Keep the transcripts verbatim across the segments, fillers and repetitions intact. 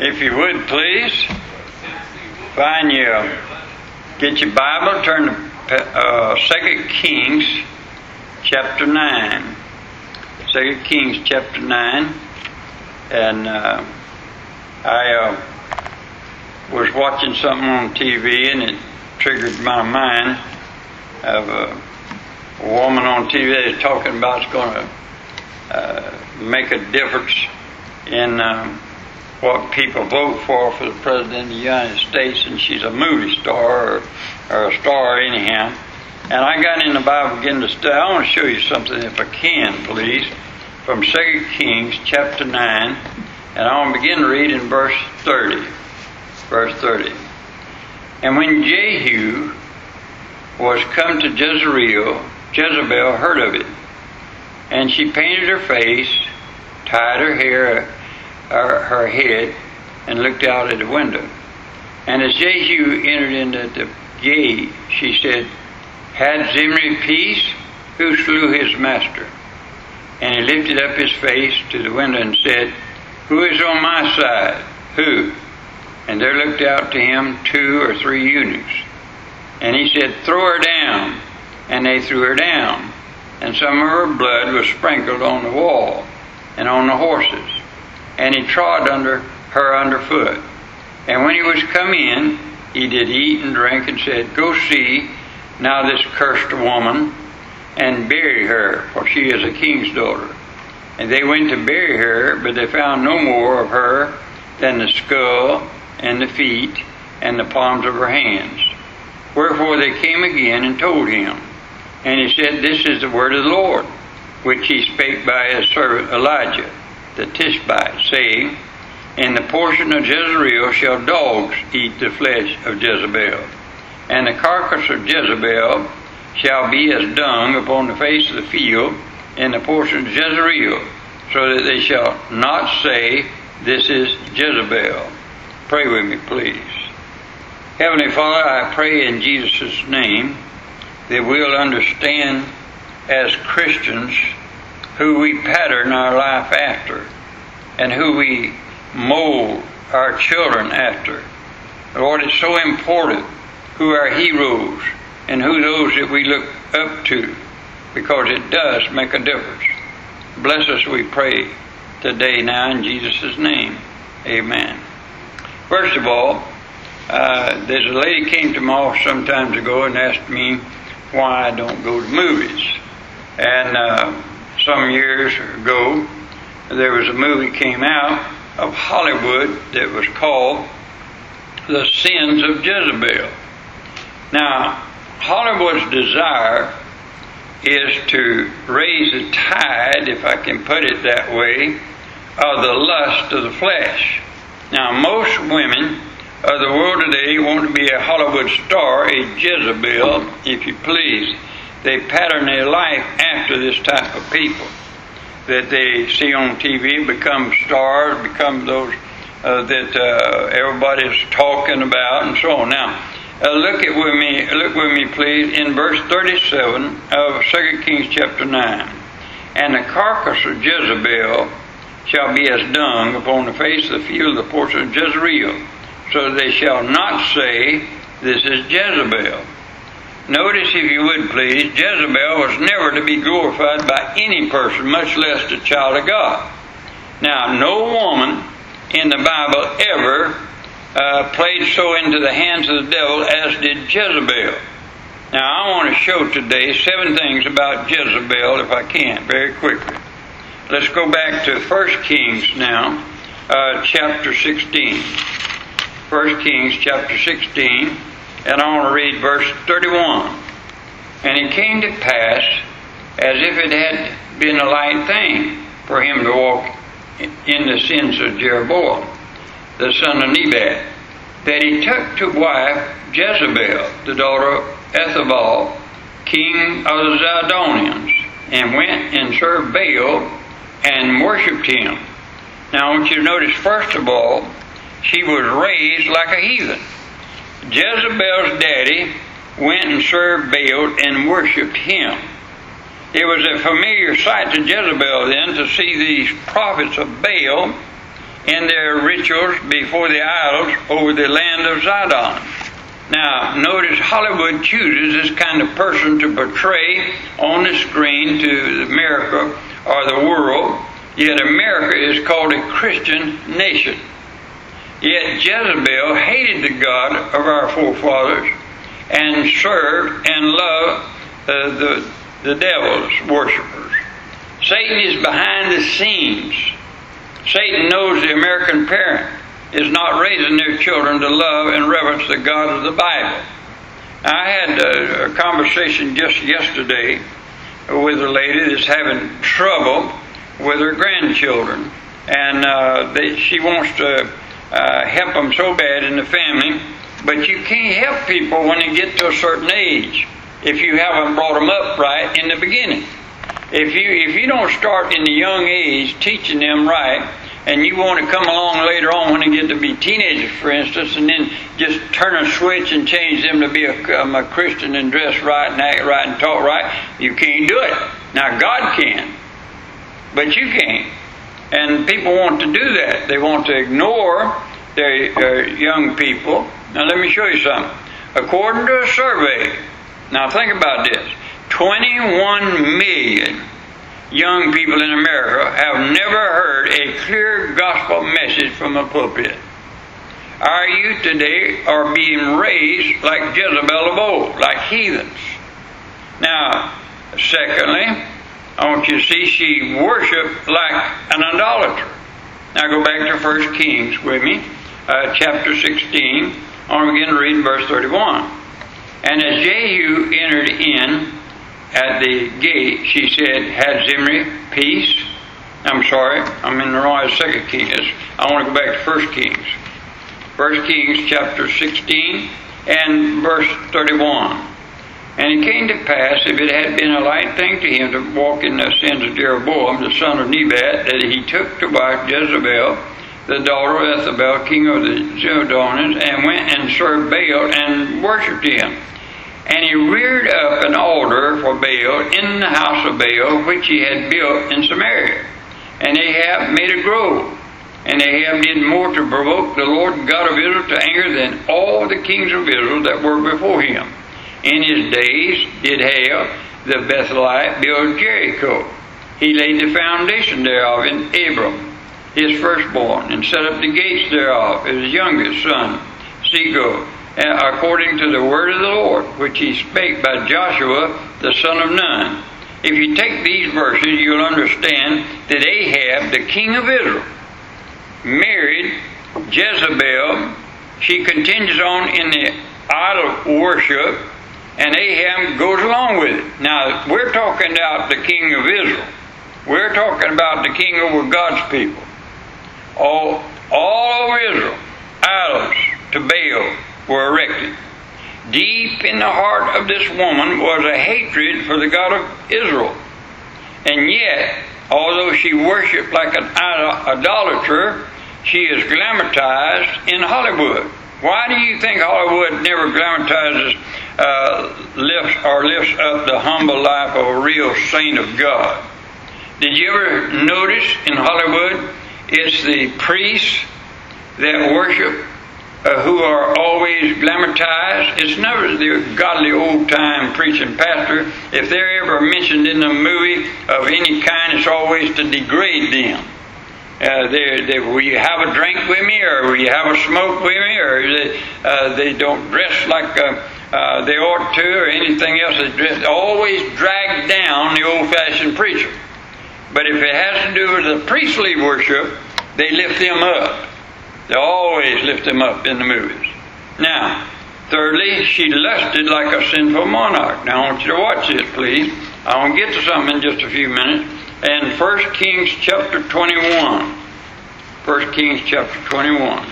If you would, please, find your, get your Bible, turn to uh, Second Kings chapter nine. Second Kings chapter nine. And uh, I uh, was watching something on T V, and it triggered my mind of a, a woman on T V that's talking about it's going to uh, make a difference in um, what people vote for for the President of the United States, and she's a movie star, or, or a star anyhow. And I got in the Bible again to study. I want to show you something, if I can, please, from Second Kings chapter nine, and I want to begin to read in verse thirty. Verse thirty. And when Jehu was come to Jezreel, Jezebel heard of it, and she painted her face, tied her hair, her, her head, and looked out at the window. And as Jehu entered into the gate, she said, "Had Zimri peace? Who slew his master?" And he lifted up his face to the window and said, "Who is on my side? Who?" And there looked out to him two or three eunuchs. And he said, "Throw her down." And they threw her down. And some of her blood was sprinkled on the wall and on the horses. And he trod under her underfoot. And when he was come in, he did eat and drink and said, "Go see now this cursed woman, and bury her, for she is a king's daughter." And they went to bury her, but they found no more of her than the skull and the feet and the palms of her hands. Wherefore they came again and told him. And he said, "This is the word of the Lord, which he spake by his servant Elijah the Tishbite, saying, In the portion of Jezreel shall dogs eat the flesh of Jezebel, and the carcass of Jezebel shall be as dung upon the face of the field in the portion of Jezreel, so that they shall not say, This is Jezebel." Pray with me, please. Heavenly Father, I pray in Jesus' name that we'll understand as Christians who we pattern our life after and who we mold our children after. Lord, it's so important who our heroes and who those that we look up to, because it does make a difference. Bless us, we pray, today now in Jesus' name. Amen. First of all, uh, there's a lady came to my office some time ago and asked me why I don't go to movies. And uh, some years ago, there was a movie came out of Hollywood that was called The Sins of Jezebel. Now, Hollywood's desire is to raise the tide, if I can put it that way, of the lust of the flesh. Now, most women of the world today want to be a Hollywood star, a Jezebel, if you please. They pattern their life after this type of people that they see on T V, become stars, become those uh, that uh, everybody's talking about, and so on. Now, Uh, look at with me, look with me, please, in verse thirty-seven of Second Kings chapter nine. And the carcass of Jezebel shall be as dung upon the face of the field of the portion of Jezreel, so they shall not say, This is Jezebel. Notice, if you would, please, Jezebel was never to be glorified by any person, much less the child of God. Now, no woman in the Bible ever Uh, played so into the hands of the devil as did Jezebel. Now, I want to show today seven things about Jezebel, if I can, very quickly. Let's go back to First Kings now, uh, chapter sixteen. First Kings chapter sixteen, and I want to read verse thirty-one. And it came to pass, as if it had been a light thing for him to walk in the sins of Jeroboam, the son of Nebat, that he took to wife Jezebel, the daughter of Ethbaal, king of the Zidonians, and went and served Baal and worshipped him. Now, I want you to notice, first of all, she was raised like a heathen. Jezebel's daddy went and served Baal and worshipped him. It was a familiar sight to Jezebel then to see these prophets of Baal in their rituals before the idols over the land of Zidon. Now, notice Hollywood chooses this kind of person to portray on the screen to America or the world, yet America is called a Christian nation. Yet Jezebel hated the God of our forefathers and served and loved uh, the, the devil's worshipers. Satan is behind the scenes. Satan knows the American parent is not raising their children to love and reverence the God of the Bible. I had a, a conversation just yesterday with a lady that's having trouble with her grandchildren. And uh, they, she wants to uh, help them so bad in the family. But you can't help people when they get to a certain age if you haven't brought them up right in the beginning. If you if you don't start in the young age teaching them right, and you want to come along later on when they get to be teenagers, for instance, and then just turn a switch and change them to be a, um, a Christian and dress right and act right and talk right, you can't do it. Now, God can, but you can't. And people want to do that. They want to ignore their uh, young people. Now, let me show you something. According to a survey, now think about this, twenty-one million young people in America have never heard a clear gospel message from a pulpit. Our youth today are being raised like Jezebel of old, like heathens. Now, secondly, I want you to see she worshiped like an idolater. Now go back to First Kings with me, uh, chapter sixteen. I'm going to read verse thirty-one. And as Jehu entered in at the gate, she said, "Had Zimri peace?" I'm sorry, I'm in the wrong second Kings. I want to go back to First Kings. First Kings chapter sixteen and verse thirty-one. And it came to pass, if it had been a light thing to him to walk in the sins of Jeroboam, the son of Nebat, that he took to wife Jezebel, the daughter of Ethbaal, king of the Zidonians, and went and served Baal and worshipped him. And he reared up an altar for Baal in the house of Baal, which he had built in Samaria. And Ahab made a grove. And Ahab did more to provoke the Lord God of Israel to anger than all the kings of Israel that were before him. In his days did Ahab the Bethelite build Jericho. He laid the foundation thereof in Abram, his firstborn, and set up the gates thereof, his youngest son, Segub, according to the word of the Lord, which he spake by Joshua, the son of Nun. If you take these verses, you'll understand that Ahab, the king of Israel, married Jezebel. She continues on in the idol worship, and Ahab goes along with it. Now, we're talking about the king of Israel. We're talking about the king over God's people. All, all over Israel, idols to Baal were erected. Deep in the heart of this woman was a hatred for the God of Israel. And yet, although she worshipped like an idolater, she is glamorized in Hollywood. Why do you think Hollywood never glamorizes, uh, lifts or lifts up the humble life of a real saint of God? Did you ever notice in Hollywood, it's the priests that worship Uh, who are always glamorized. It's never the godly old-time preaching pastor. If they're ever mentioned in a movie of any kind, it's always to degrade them. Uh, they, they, will you have a drink with me, or will you have a smoke with me, or they, uh, they don't dress like uh, uh, they ought to, or anything else. They, dress, they always drag down the old-fashioned preacher. But if it has to do with the priestly worship, they lift them up. They always lift them up in the movies. Now, thirdly, she lusted like a sinful monarch. Now, I want you to watch this, please. I want to get to something in just a few minutes. And First Kings chapter twenty-one. First Kings chapter twenty-one.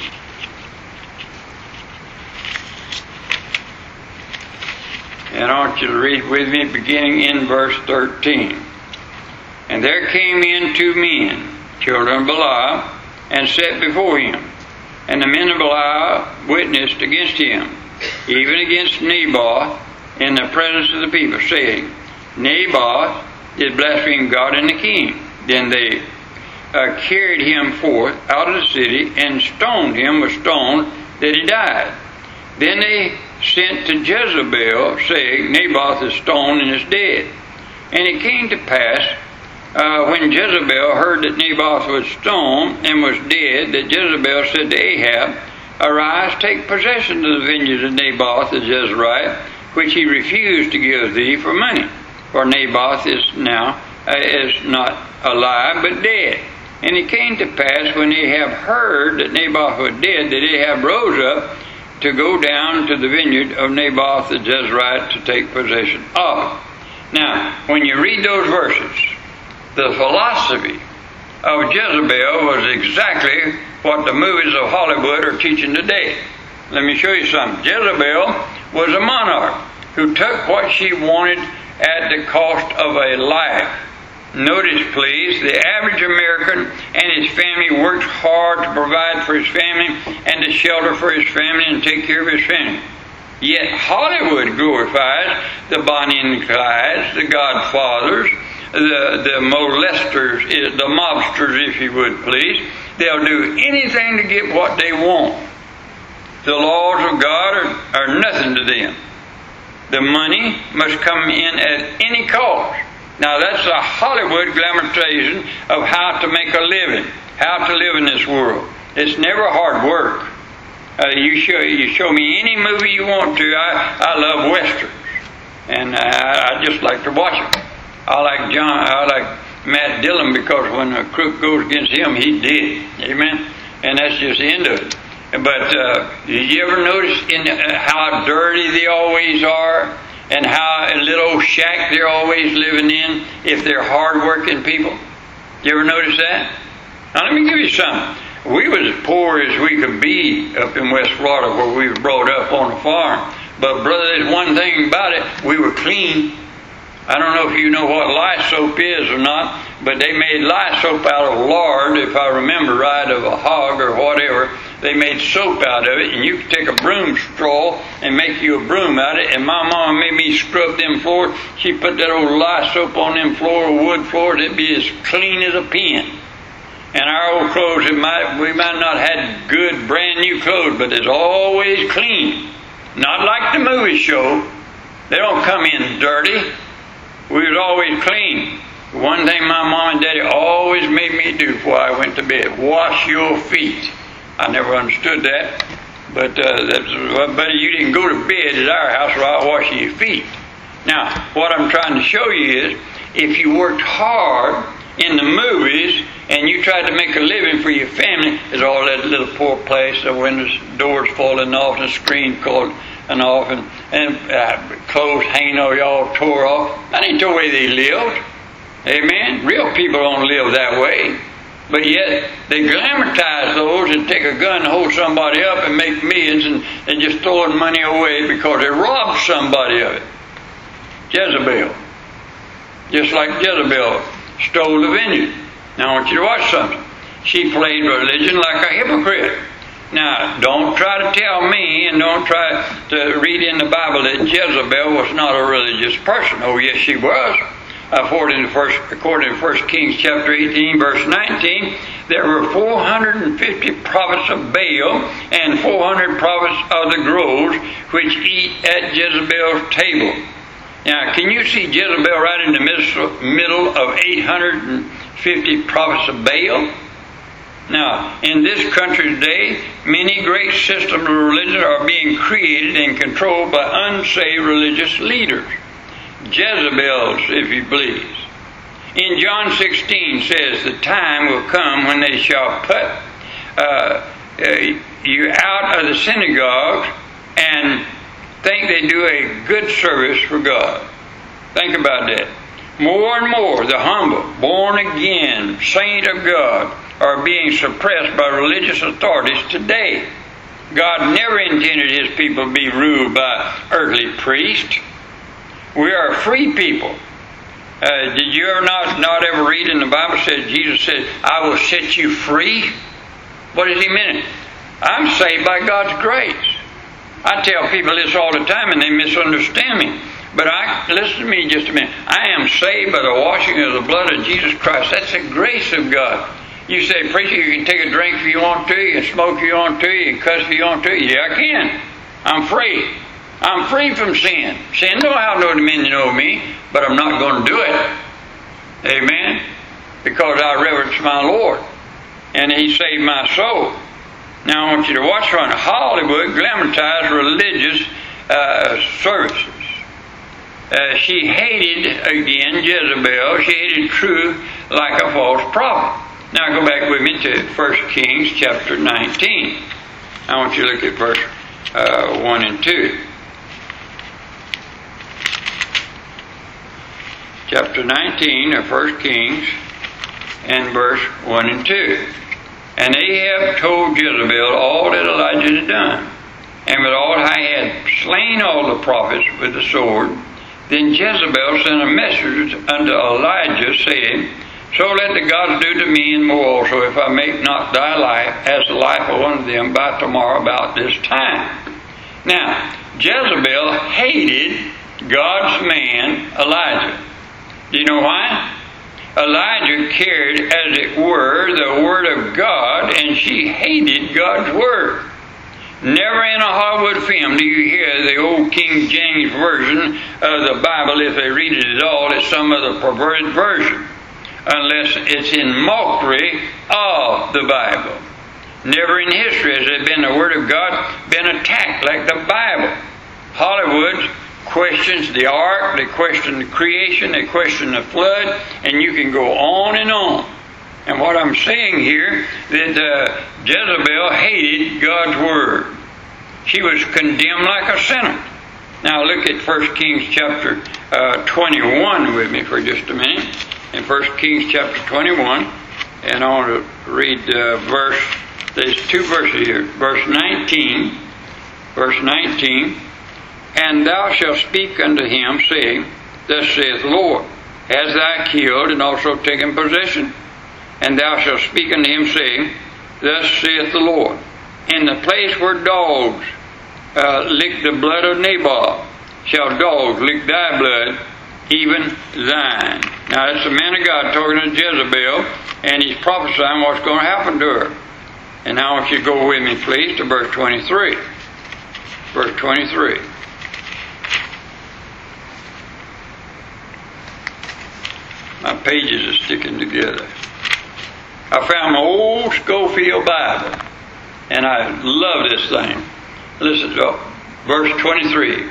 And I want you to read with me beginning in verse thirteen. And there came in two men, children of Belial, and sat before him. And the men of Belial witnessed against him, even against Naboth, in the presence of the people, saying, Naboth did blaspheme God and the king. Then they uh, carried him forth out of the city and stoned him with stone that he died. Then they sent to Jezebel, saying, Naboth is stoned and is dead. And it came to pass, uh, when Jezebel heard that Naboth was stoned and was dead, that Jezebel said to Ahab, Arise, take possession of the vineyards of Naboth the Jezreelite, which he refused to give thee for money. For Naboth is now uh, is not alive, but dead. And it came to pass, when Ahab heard that Naboth was dead, that Ahab rose up to go down to the vineyard of Naboth the Jezreelite to take possession of it. Now, when you read those verses, the philosophy of Jezebel was exactly what the movies of Hollywood are teaching today. Let me show you something. Jezebel was a monarch who took what she wanted at the cost of a life. Notice, please, the average American and his family works hard to provide for his family and to shelter for his family and take care of his family. Yet Hollywood glorifies the Bonnie and Clydes, the Godfathers, the, the molesters, the mobsters, if you would please. They'll do anything to get what they want. The laws of God are, are nothing to them. The money must come in at any cost. Now that's a Hollywood glamorization of how to make a living, how to live in this world. It's never hard work. Uh, you show you show me any movie you want to. I, I love westerns, and I, I just like to watch them. I like John. I like Matt Dillon because when a crook goes against him, he did. Amen. And that's just the end of it. But uh, did you ever notice in uh, how dirty they always are, and how a little shack they're always living in if they're hard-working people? You ever notice that? Now let me give you something. We was as poor as we could be up in West Florida where we was brought up on a farm. But brother, there's one thing about it: we were clean. I don't know if you know what lye soap is or not, but they made lye soap out of lard, if I remember right, of a hog or whatever. They made soap out of it, and you could take a broom straw and make you a broom out of it. And my mama made me scrub them floors. She put that old lye soap on them floor, wood floors. It'd be as clean as a pin. And our old clothes, it might, we might not have had good, brand new clothes, but it's always clean. Not like the movie show. They don't come in dirty. We was always clean. One thing my mom and daddy always made me do before I went to bed: wash your feet. I never understood that, but uh, that's, well, buddy, you didn't go to bed at our house without washing your feet. Now, what I'm trying to show you is, if you worked hard in the movies and you tried to make a living for your family, it's all that little poor place, the windows, doors falling off, the screen called and off, and, and uh, clothes hanging off, y'all tore off. That ain't the way they lived. Amen? Real people don't live that way. But yet, they glamorize those and take a gun and hold somebody up and make millions and, and just throwing money away because they robbed somebody of it. Jezebel. Just like Jezebel stole the vineyard. Now I want you to watch something. She played religion like a hypocrite. Now, don't try to tell me and don't try to read in the Bible that Jezebel was not a religious person. Oh, yes, she was. According to, first, according to First Kings chapter eighteen, verse nineteen, there were four hundred fifty prophets of Baal and four hundred prophets of the groves which eat at Jezebel's table. Now, can you see Jezebel right in the middle of eight hundred fifty prophets of Baal? Now, in this country today, many great systems of religion are being created and controlled by unsaved religious leaders. Jezebels, if you please. In John sixteen says, the time will come when they shall put uh, uh, you out of the synagogues and think they do a good service for God. Think about that. More and more, the humble, born again, saint of God, are being suppressed by religious authorities today. God never intended His people to be ruled by earthly priests. We are free people. Uh, did you ever not, not ever read in the Bible says Jesus said, I will set you free? What does He mean? I'm saved by God's grace. I tell people this all the time and they misunderstand me. But I listen to me just a minute. I am saved by the washing of the blood of Jesus Christ. That's the grace of God. You say, preacher, you can take a drink if you want to, you can smoke if you want to, you can cuss if you want to. Yeah, I can. I'm free. I'm free from sin. Sin don't have no dominion over me, but I'm not going to do it. Amen? Because I reverence my Lord. And He saved my soul. Now I want you to watch on Hollywood glamorized religious uh, services. Uh, she hated, again, Jezebel. She hated truth like a false prophet. Now go back with me to First Kings chapter nineteen. I want you to look at verse uh, one and two. Chapter nineteen of First Kings and verse one and two. And Ahab told Jezebel all that Elijah had done, and withal I had slain all the prophets with the sword. Then Jezebel sent a message unto Elijah, saying, So let the gods do to me and more also, if I make not thy life as the life of one of them by tomorrow about this time. Now, Jezebel hated God's man, Elijah. Do you know why? Elijah carried, as it were, the word of God, and she hated God's word. Never in a Hollywood film do you hear the old King James Version of the Bible, if they read it at all, it's some other perverted version. Unless it's in mockery of the Bible. Never in history has there been the Word of God been attacked like the Bible. Hollywood questions the ark, they question the creation, they question the flood, and you can go on and on. And what I'm saying here, that uh, Jezebel hated God's Word. She was condemned like a sinner. Now look at First Kings chapter twenty-one with me for just a minute. In First Kings chapter twenty-one, and I want to read uh, verse, there's two verses here, verse nineteen, verse nineteen, And thou shalt speak unto him, saying, Thus saith the Lord, Hast thou killed, and also taken possession? And thou shalt speak unto him, saying, Thus saith the Lord, In the place where dogs uh, lick the blood of Naboth, shall dogs lick thy blood, even thine. Now that's the man of God talking to Jezebel, and he's prophesying what's going to happen to her. And now I want you to go with me, please, to verse twenty-three. Verse twenty-three. My pages are sticking together. I found my old Schofield Bible, and I love this thing. Listen to verse twenty-three.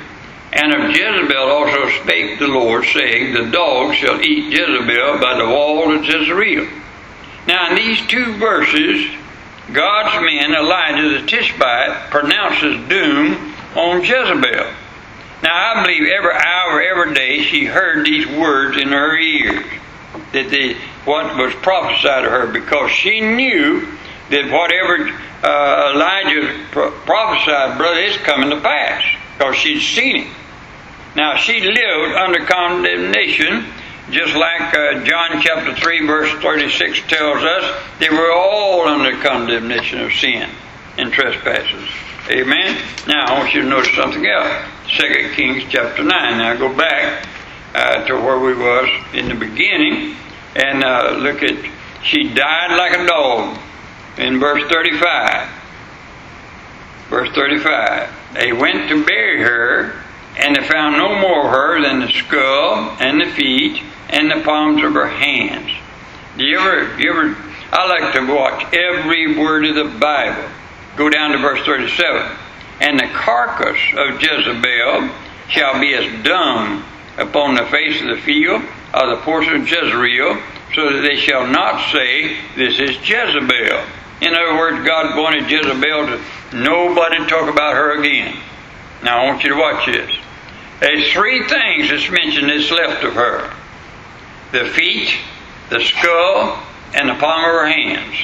And of Jezebel also spake the Lord, saying, The dog shall eat Jezebel by the wall of Jezreel. Now in these two verses, God's man, Elijah the Tishbite, pronounces doom on Jezebel. Now I believe every hour, every day, she heard these words in her ears, that they, what was prophesied to her, because she knew that whatever uh, Elijah pro- prophesied, brother, it's coming to pass, because she'd seen it. Now, she lived under condemnation, just like uh, John chapter three, verse thirty-six tells us, that we're all under condemnation of sin and trespasses. Amen? Now, I want you to notice something else. Second Kings chapter nine. Now, go back uh, to where we was in the beginning, and uh, look at, she died like a dog in verse thirty-five. Verse thirty-five. They went to bury her, and they found no more of her than the skull and the feet and the palms of her hands. Do you ever, do you ever, I like to watch every word of the Bible. Go down to verse thirty-seven. And the carcass of Jezebel shall be as dung upon the face of the field of the portion of Jezreel, so that they shall not say, This is Jezebel. In other words, God wanted Jezebel to nobody talk about her again. Now I want you to watch this. There's three things that's mentioned that's left of her. The feet, the skull, and the palm of her hands.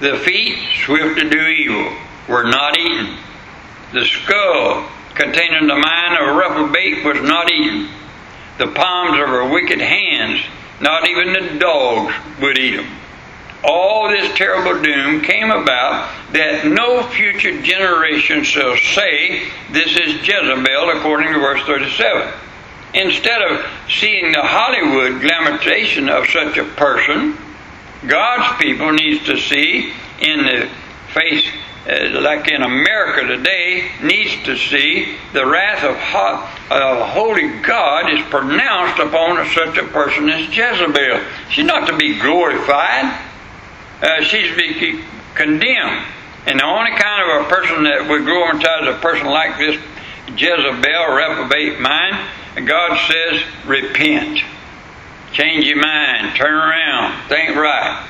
The feet, swift to do evil, were not eaten. The skull, containing the mind of a reprobate, was not eaten. The palms of her wicked hands, not even the dogs would eat them. All this terrible doom came about that no future generation shall say, This is Jezebel, according to verse thirty-seven. Instead of seeing the Hollywood glamorization of such a person, God's people needs to see in the face, uh, like in America today, needs to see the wrath of ho- uh, holy God is pronounced upon such a person as Jezebel. She's not to be glorified. Uh, she's to be condemned. And the only kind of a person that would glorify a person like this Jezebel, reprobate mind, and God says, repent. Change your mind. Turn around. Think right.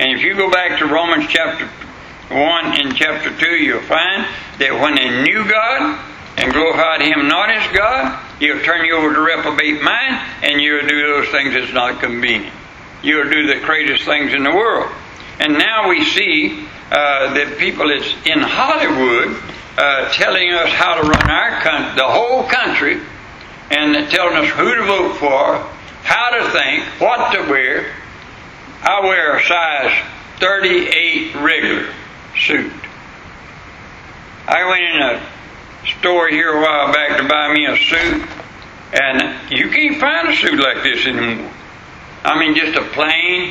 And if you go back to Romans chapter one and chapter two, you'll find that when they knew God and glorified Him not as God, He'll turn you over to reprobate mind, and you'll do those things that's not convenient. You'll do the craziest things in the world. And now we see uh, that people that's in Hollywood Uh, telling us how to run our country, the whole country, and telling us who to vote for, how to think, what to wear. I wear a size thirty-eight regular suit. I went in a store here a while back to buy me a suit, and you can't find a suit like this anymore. I mean, just a plain,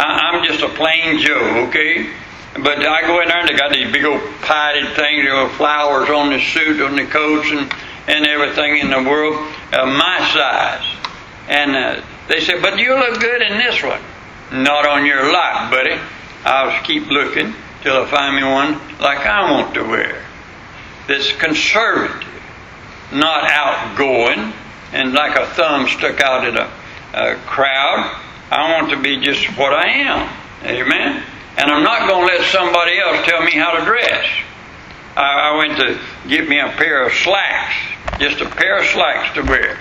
I, I'm just a plain Joe, okay? But I go in there and they got these big old pied things, you know, flowers on the suit, on the coats, and, and everything in the world, uh, my size. And uh, they said, but you look good in this one. Not on your lot, buddy. I'll keep looking till I find me one like I want to wear. That's conservative, not outgoing, and like a thumb stuck out in a, a crowd. I want to be just what I am. Amen? And I'm not going to let somebody else tell me how to dress. I, I went to get me a pair of slacks, just a pair of slacks to wear.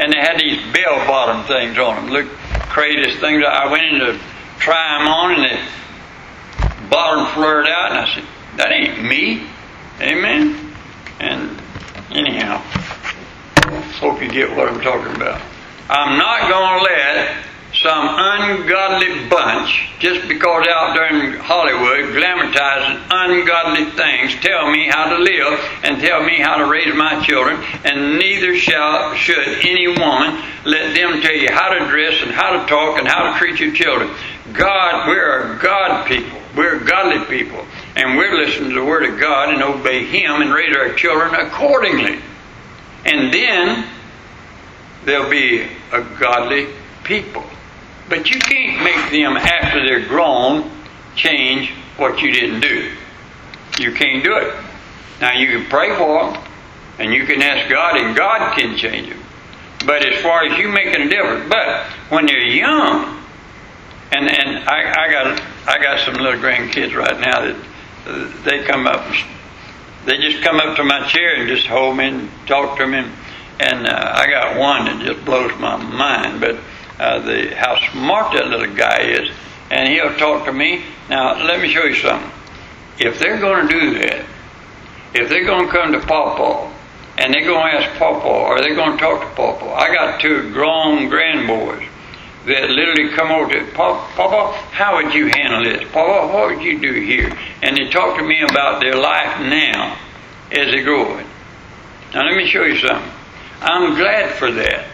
And they had these bell-bottom things on them. Look, craziest things. I went in to try them on, and the bottom flared out, and I said, that ain't me. Amen? And anyhow, hope you get what I'm talking about. I'm not going to let some ungodly bunch, just because out there in Hollywood, glamorizing ungodly things, tell me how to live and tell me how to raise my children, and neither shall should any woman let them tell you how to dress and how to talk and how to treat your children. God, we're a God people. We're godly people. And we're listening to the Word of God and obey Him and raise our children accordingly. And then there'll be a godly people. But you can't make them, after they're grown, change what you didn't do. You can't do it. Now, you can pray for them, and you can ask God, and God can change them. But as far as you making a difference, but when they're young, and, and I, I got I got some little grandkids right now that uh, they come up, they just come up to my chair and just hold me and talk to me, and, and uh, I got one that just blows my mind, but Uh, the, how smart that little guy is, and he'll talk to me. Now, let me show you something. If they're going to do that, if they're going to come to Pawpaw, and they're going to ask Pawpaw, or they're going to talk to Pawpaw. I got two grown grandboys that literally come over to Pawpaw, how would you handle this? Pawpaw, what would you do here? And they talk to me about their life now as they're growing. Now, let me show you something. I'm glad for that.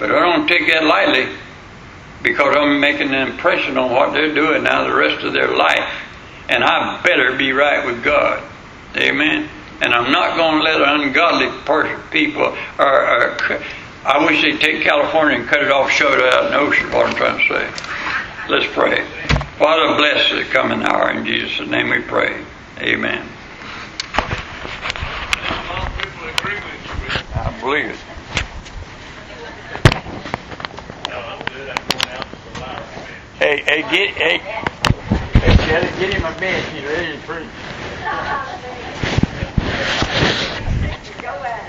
But I don't take that lightly, because I'm making an impression on what they're doing now the rest of their life. And I better be right with God. Amen? And I'm not going to let ungodly people, or, or I wish they'd take California and cut it off, shove it out in the ocean, what I'm trying to say. Let's pray. Father, bless the coming hour. In Jesus' name we pray. Amen. I believe it. Hey, hey, get, hey, hey, get, get him a bed. He's ready to preach.